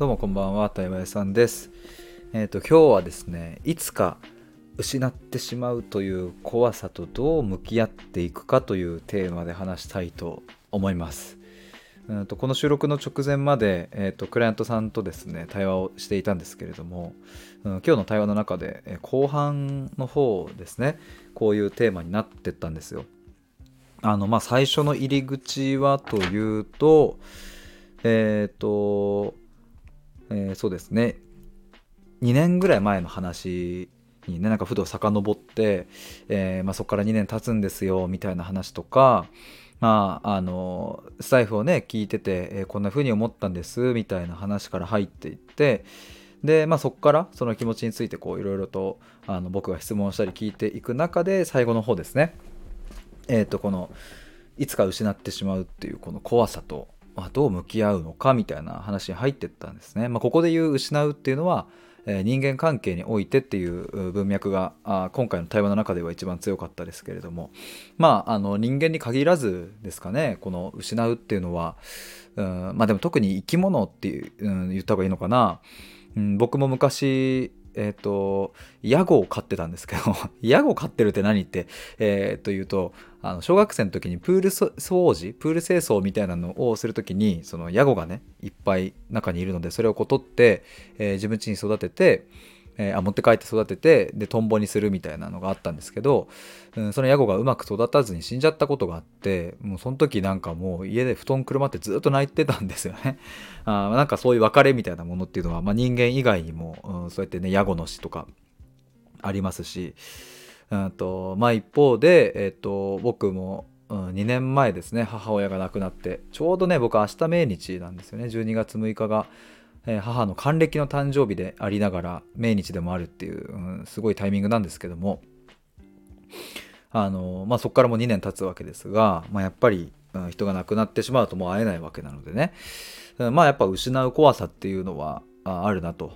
どうもこんばんは、たいわやさんです。今日はですね、いつか失ってしまうという怖さとどう向き合っていくかというテーマで話したいと思います。この収録の直前まで、クライアントさんとですね対話をしていたんですけれども、今日の対話の中で、後半の方ですね、こういうテーマになってったんですよ。最初の入り口はというと、そうですね、2年ぐらい前の話にね、なんかふと遡って、そこから2年経つんですよみたいな話とか、スタイフをね聞いてて、こんな風に思ったんですみたいな話から入っていって、で、そこからその気持ちについてこういろいろと僕が質問したり聞いていく中で、最後の方ですね、このいつか失ってしまうっていうこの怖さとどう向き合うのかみたいな話に入っていったんですね。ここで言う失うっていうのは、人間関係においてっていう文脈が今回の対話の中では一番強かったですけれども、人間に限らずですかね、この失うっていうのは、でも特に生き物っていう、言った方がいいのかな。僕も昔ヤゴを飼ってたんですけどヤゴ飼ってるって何って、言うと、小学生の時にプール清掃みたいなのをする時に、そのヤゴがねいっぱい中にいるので、それをこう取って、自分家に育てて、持って帰って育てて、でトンボにするみたいなのがあったんですけど、そのヤゴがうまく育たずに死んじゃったことがあって、もうその時なんかもう家で布団くるまってずっと泣いてたんですよね。なんかそういう別れみたいなものっていうのは、人間以外にも、そうやってねヤゴの死とかありますし、一方で、僕も2年前ですね、母親が亡くなって、ちょうどね僕明日命日なんですよね。12月6日が母の還暦の誕生日でありながら命日でもあるっていう、すごいタイミングなんですけども、そこからもう2年経つわけですが、やっぱり人が亡くなってしまうともう会えないわけなのでね、やっぱ失う怖さっていうのはあるなと。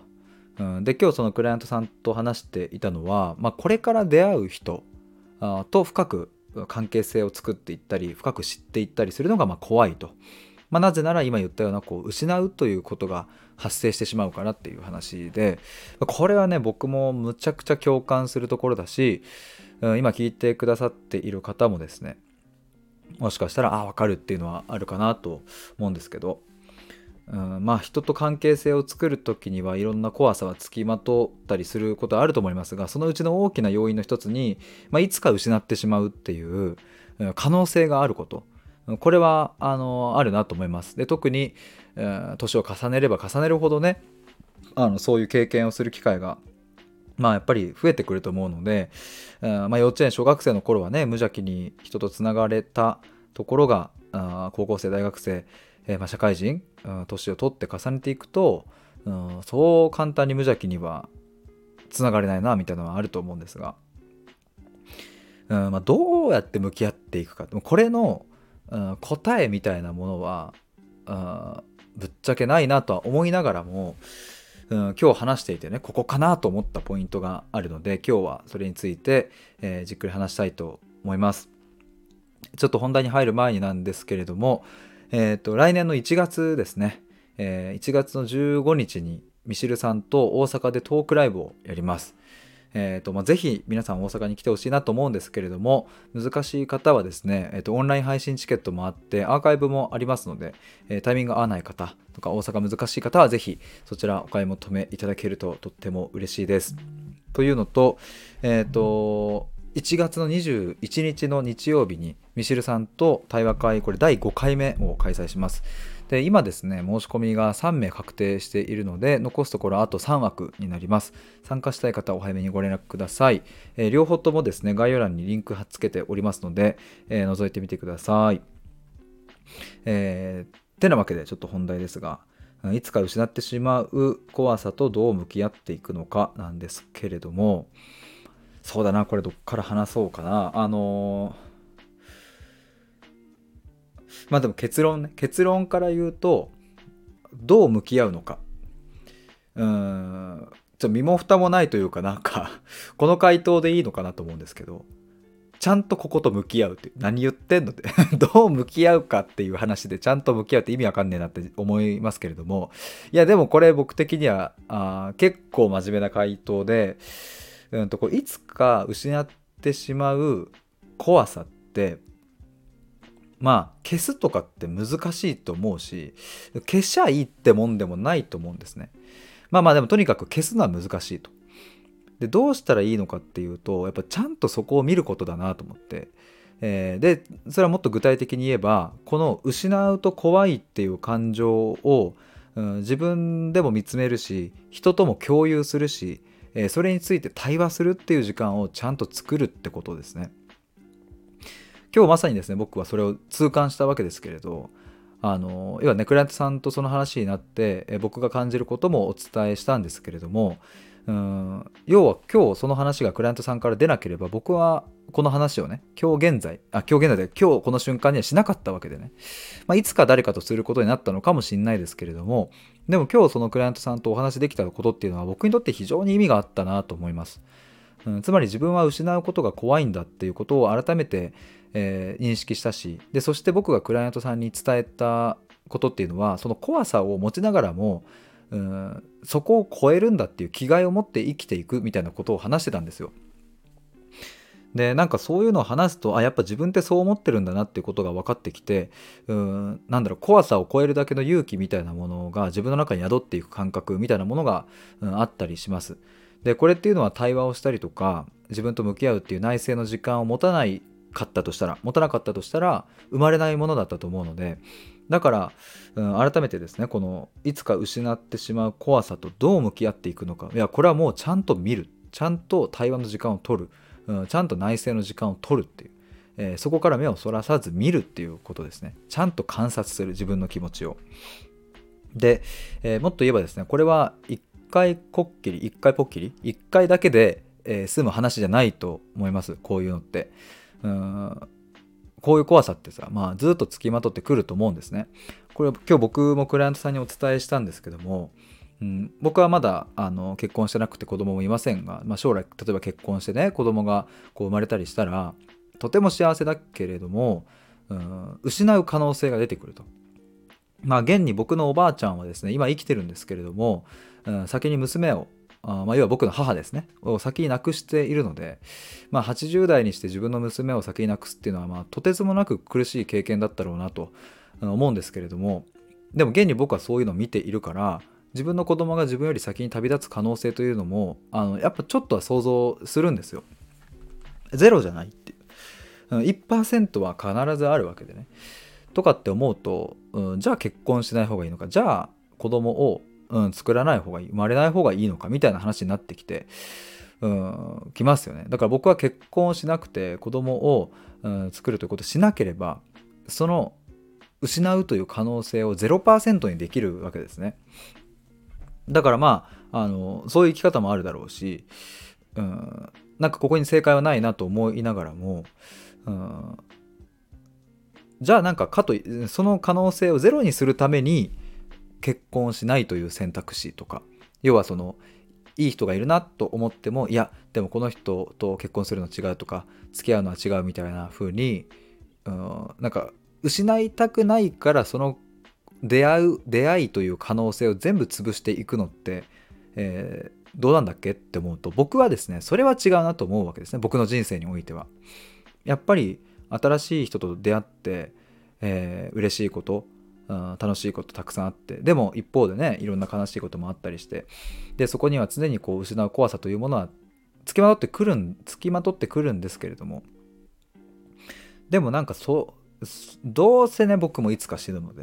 で、今日そのクライアントさんと話していたのは、これから出会う人と深く関係性を作っていったり、深く知っていったりするのが怖いと。なぜなら今言ったようなこう失うということが発生してしまうからっていう話で、これはね僕もむちゃくちゃ共感するところだし、今聞いてくださっている方もですね、もしかしたら分かるっていうのはあるかなと思うんですけど、人と関係性を作る時にはいろんな怖さはつきまとったりすることはあると思いますが、そのうちの大きな要因の一つに、いつか失ってしまうっていう可能性があること、これはあるなと思います。で、特に年を重ねれば重ねるほどね、そういう経験をする機会がやっぱり増えてくると思うので、幼稚園小学生の頃はね無邪気に人とつながれたところが、高校生大学生、社会人、年を取って重ねていくと、そう簡単に無邪気にはつながれないなみたいなのはあると思うんですが、どうやって向き合っていくか、これの答えみたいなものはぶっちゃけないなとは思いながらも、今日話していてね、ここかなと思ったポイントがあるので、今日はそれについて、じっくり話したいと思います。ちょっと本題に入る前になんですけれども、来年の1月ですね、1月の15日にミシルさんと大阪でトークライブをやります。ぜひ皆さん大阪に来てほしいなと思うんですけれども、難しい方はですね、オンライン配信チケットもあってアーカイブもありますので、タイミング合わない方とか大阪難しい方はぜひそちらお買い求めいただけるととっても嬉しいです。というのと、1月の21日の日曜日にミシルさんと対話会、これ第5回目を開催します。で、今ですね申し込みが3名確定しているので、残すところあと3枠になります。参加したい方はお早めにご連絡ください。両方ともですね概要欄にリンク貼っつけておりますので、覗いてみてください。てなわけで、ちょっと本題ですが、いつか失ってしまう怖さとどう向き合っていくのかなんですけれども、そうだな、これどっから話そうかな。でも結論から言うと、どう向き合うのか、身も蓋もないというか、この回答でいいのかなと思うんですけど、ちゃんとここと向き合うって、何言ってんのってどう向き合うかっていう話でちゃんと向き合うって意味わかんねえなって思いますけれども、いやでもこれ僕的には結構真面目な回答で、こういつか失ってしまう怖さって消すとかって難しいと思うし、消しゃいいってもんでもないと思うんですね。でもとにかく消すのは難しいと。でどうしたらいいのかっていうと、やっぱちゃんとそこを見ることだなと思って、でそれはもっと具体的に言えば、この失うと怖いっていう感情を、自分でも見つめるし、人とも共有するし、それについて対話するっていう時間をちゃんと作るってことですね。今日まさにですね、僕はそれを痛感したわけですけれど、要はね、クライアントさんとその話になって、僕が感じることもお伝えしたんですけれども、要は今日その話がクライアントさんから出なければ、僕はこの話をね、今日この瞬間にはしなかったわけでね、いつか誰かとすることになったのかもしれないですけれども、でも今日そのクライアントさんとお話できたことっていうのは、僕にとって非常に意味があったなと思います。つまり自分は失うことが怖いんだっていうことを改めて、認識したし、でそして僕がクライアントさんに伝えたことっていうのは、その怖さを持ちながらもそこを超えるんだっていう気概を持って生きていくみたいなことを話してたんですよ。でそういうのを話すと、やっぱ自分ってそう思ってるんだなっていうことが分かってきて、怖さを超えるだけの勇気みたいなものが自分の中に宿っていく感覚みたいなものが、あったりします。でこれっていうのは、対話をしたりとか自分と向き合うっていう内省の時間を持たなかったとしたら生まれないものだったと思うので、だから、改めてですね、このいつか失ってしまう怖さとどう向き合っていくのか、いやこれはもうちゃんと見る、ちゃんと対話の時間を取る、ちゃんと内省の時間を取るっていう、そこから目をそらさず見るっていうことですね。ちゃんと観察する、自分の気持ちを。で、もっと言えばですね、これは一回だけで、済む話じゃないと思います。こういうのってこういう怖さってずっとつきまとってくると思うんですね。これは今日僕もクライアントさんにお伝えしたんですけども、僕はまだ結婚してなくて子供もいませんが、将来例えば結婚してね、子供がこう生まれたりしたらとても幸せだけれども、失う可能性が出てくると。現に僕のおばあちゃんはですね、今生きてるんですけれども、先に娘を要は僕の母ですねを先に亡くしているので、80代にして自分の娘を先に亡くすっていうのは、とてつもなく苦しい経験だったろうなと思うんですけれども、でも現に僕はそういうのを見ているから、自分の子供が自分より先に旅立つ可能性というのもやっぱちょっとは想像するんですよ。ゼロじゃないっていう 1% は必ずあるわけでね、とかって思うと、じゃあ結婚しない方がいいのか、じゃあ子供を作らない方がいい、生まれない方がいいのかみたいな話になってきてきますよね。だから僕は結婚しなくて子供を作るということをしなければ、その失うという可能性を 0% にできるわけですね。だからそういう生き方もあるだろうし、ここに正解はないなと思いながらも、じゃあかとその可能性をゼロにするために結婚しないという選択肢とか、要はいい人がいるなと思っても、いやでもこの人と結婚するの違うとか、付き合うのは違うみたいな風に失いたくないから、その出会いという可能性を全部潰していくのって、どうなんだっけって思うと、僕はですねそれは違うなと思うわけですね。僕の人生においてはやっぱり新しい人と出会って、嬉しいこと楽しいことたくさんあって、でも一方でね、いろんな悲しいこともあったりして、でそこには常に失う怖さというものはつきまとってくるんですけれども、でもどうせね、僕もいつか死ぬの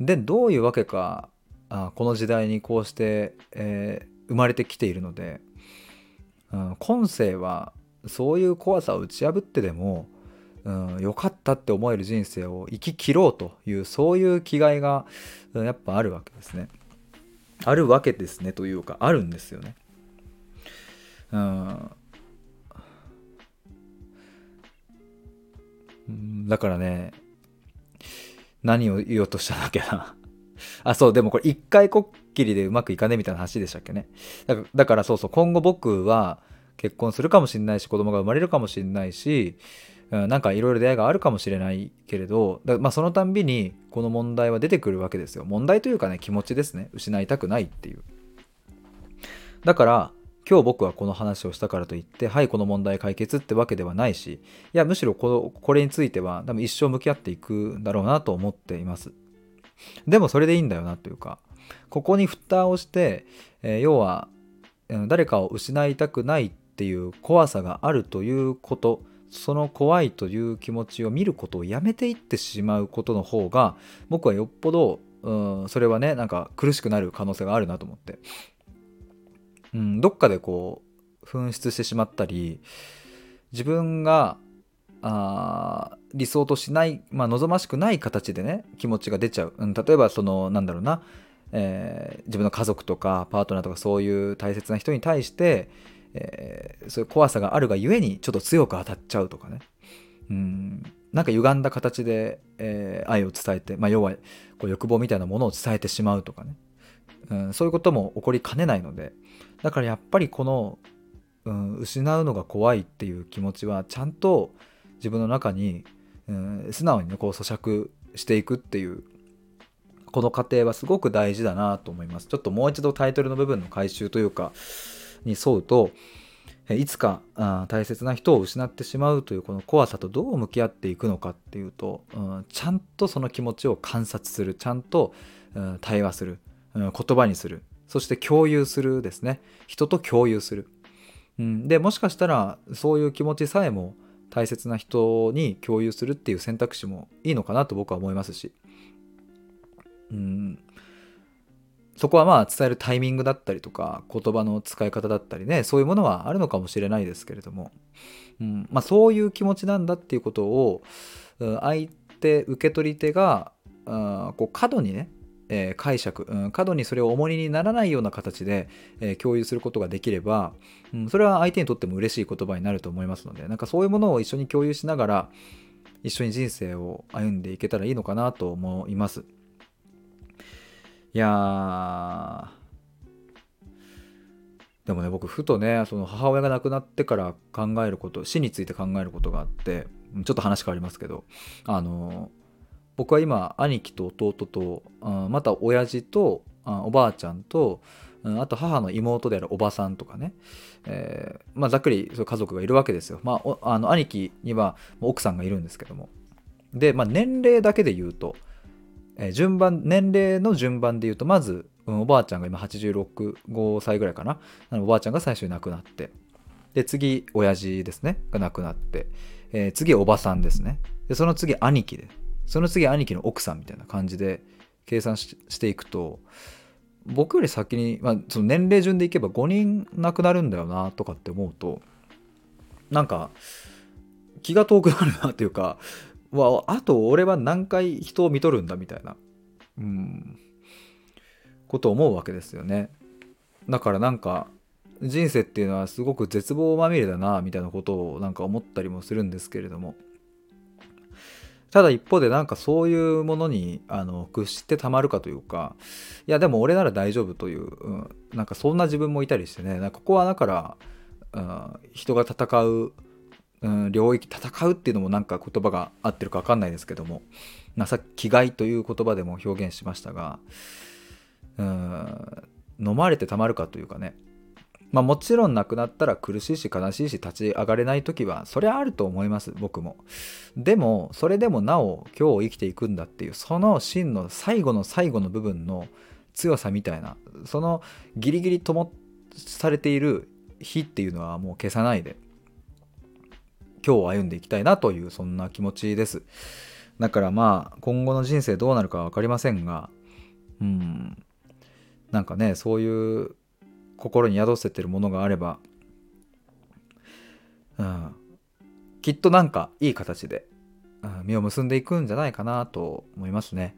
で、どういうわけかこの時代にこうして、生まれてきているので、今世はそういう怖さを打ち破ってでも良かったって思える人生を生き切ろうという、そういう気概がやっぱあるわけですね。というかあるんですよね。だからね、何を言おうとしたんだっけなでもこれ一回こっきりでうまくいかねえみたいな話でしたっけね。だからそうそう、今後僕は結婚するかもしれないし、子供が生まれるかもしれないし、なんかいろいろ出会いがあるかもしれないけれど、まあ、そのたんびにこの問題は出てくるわけですよ。問題というかね、気持ちですね。失いたくないっていう。だから今日僕はこの話をしたからといって、はいこの問題解決ってわけではないし、いやむしろこれについては多分一生向き合っていくんだろうなと思っています。でもそれでいいんだよなというか、ここに蓋をして、要は誰かを失いたくないっていう怖さがあるということ、その怖いという気持ちを見ることをやめていってしまうことの方が、僕はよっぽどそれはね、なんか苦しくなる可能性があるなと思って、どっかでこう紛失してしまったり、自分が理想としない、望ましくない形でね気持ちが出ちゃう、例えばそのなんだろうな、自分の家族とかパートナーとかそういう大切な人に対して、そういう怖さがあるがゆえにちょっと強く当たっちゃうとかね、なんか歪んだ形で、愛を伝えて、要はこう欲望みたいなものを伝えてしまうとかね、そういうことも起こりかねないので、だからやっぱりこの、失うのが怖いっていう気持ちはちゃんと自分の中に、素直にねこう咀嚼していくっていうこの過程はすごく大事だなと思います。ちょっともう一度タイトルの部分の回収というかに沿うと、いつか大切な人を失ってしまうというこの怖さとどう向き合っていくのかっていうと、ちゃんとその気持ちを観察する、ちゃんと対話する、言葉にする、そして共有するですね。人と共有する、でもしかしたらそういう気持ちさえも大切な人に共有するっていう選択肢もいいのかなと僕は思いますし、そこは伝えるタイミングだったりとか言葉の使い方だったりね、そういうものはあるのかもしれないですけれども、そういう気持ちなんだっていうことを相手受け取り手がこう過度にね解釈、過度にそれを重荷にならないような形で共有することができれば、それは相手にとっても嬉しい言葉になると思いますので、なんかそういうものを一緒に共有しながら一緒に人生を歩んでいけたらいいのかなと思います。いやでもね、僕ふとね、その母親が亡くなってから考えること、死について考えることがあって、ちょっと話変わりますけど、僕は今兄貴と弟と、また親父とおばあちゃんと、あと母の妹であるおばさんとかね、ざっくり家族がいるわけですよ。兄貴には奥さんがいるんですけども、で、年齢だけで言うと、年齢の順番で言うと、まず、おばあちゃんが今5歳ぐらいかな、おばあちゃんが最初に亡くなって、で次親父ですねが亡くなって、次おばさんですね、でその次兄貴で、その次兄貴の奥さんみたいな感じで計算 していくと、僕より先に、その年齢順でいけば5人亡くなるんだよなとかって思うと、なんか気が遠くなるなというか、あと俺は何回人を見とるんだみたいな、ことを思うわけですよね。だからなんか人生っていうのはすごく絶望まみれだなみたいなことをなんか思ったりもするんですけれども、ただ一方でなんかそういうものに屈してたまるかというか、いやでも俺なら大丈夫という、なんかそんな自分もいたりしてね、なんかここはだから、人が戦う、領域、戦うっていうのもなんか言葉が合ってるか分かんないですけども、さっき気概という言葉でも表現しましたが、飲まれてたまるかというかね、もちろん亡くなったら苦しいし悲しいし立ち上がれない時はそれはあると思います、僕も。でもそれでもなお今日を生きていくんだっていう、その真の最後の最後の部分の強さみたいな、そのギリギリ灯されている火っていうのはもう消さないで今日を歩んでいきたいなという、そんな気持ちです。だから今後の人生どうなるかは分かりませんが、なんかね、そういう心に宿せてるものがあれば、きっとなんかいい形で、実を結んでいくんじゃないかなと思いますね。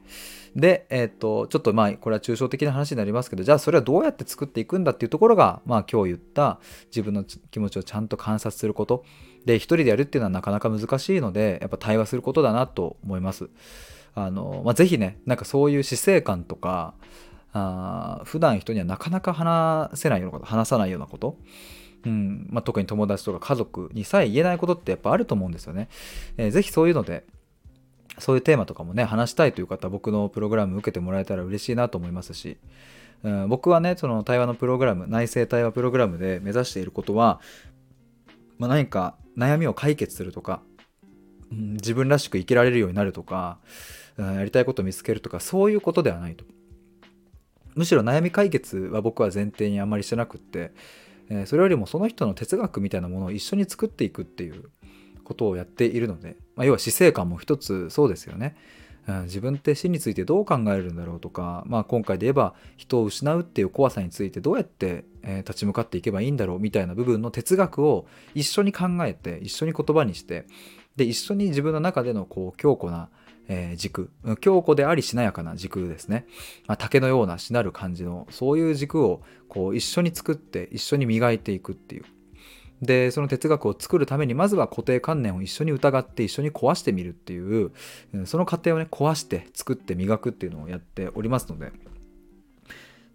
で、ちょっとこれは抽象的な話になりますけど、じゃあそれはどうやって作っていくんだっていうところが、今日言った自分の気持ちをちゃんと観察することで、一人でやるっていうのはなかなか難しいので、やっぱ対話することだなと思います。ぜひね、なんかそういう死生観とか、普段人にはなかなか話さないようなこと、まあ、特に友達とか家族にさえ言えないことってやっぱあると思うんですよね。ぜひそういうのでそういうテーマとかもね話したいという方、僕のプログラム受けてもらえたら嬉しいなと思いますし、僕はねその対話のプログラム、内省対話プログラムで目指していることは、何か悩みを解決するとか、自分らしく生きられるようになるとか、やりたいことを見つけるとか、そういうことではないと。むしろ悩み解決は僕は前提にあんまりしてなくって、それよりもその人の哲学みたいなものを一緒に作っていくっていうことをやっているので、要は死生観も一つそうですよね。自分って死についてどう考えるんだろうとか、今回で言えば人を失うっていう怖さについてどうやって立ち向かっていけばいいんだろうみたいな部分の哲学を一緒に考えて、一緒に言葉にして、で一緒に自分の中でのこう強固な軸、強固でありしなやかな軸ですね、竹のようなしなる感じの、そういう軸をこう一緒に作って一緒に磨いていくっていう。でその哲学を作るためにまずは固定観念を一緒に疑って一緒に壊してみるっていう、その過程をね壊して作って磨くっていうのをやっておりますので、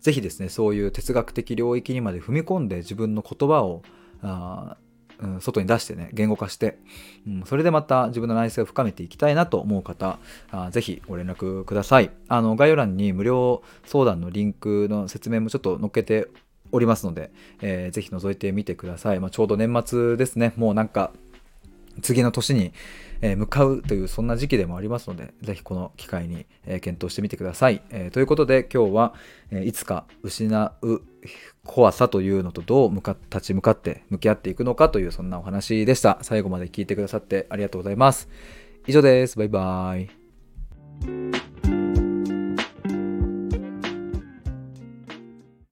ぜひですねそういう哲学的領域にまで踏み込んで自分の言葉を外に出してね言語化して、それでまた自分の内省を深めていきたいなと思う方、ぜひご連絡ください。概要欄に無料相談のリンクの説明もちょっと載っけておりますので、ぜひ覗いてみてください。ちょうど年末ですね。もうなんか次の年に向かうというそんな時期でもありますので、ぜひこの機会に検討してみてください。ということで今日は、いつか失う怖さというのとどう立ち向かって向き合っていくのかというそんなお話でした。最後まで聞いてくださってありがとうございます。以上です。バイバイ。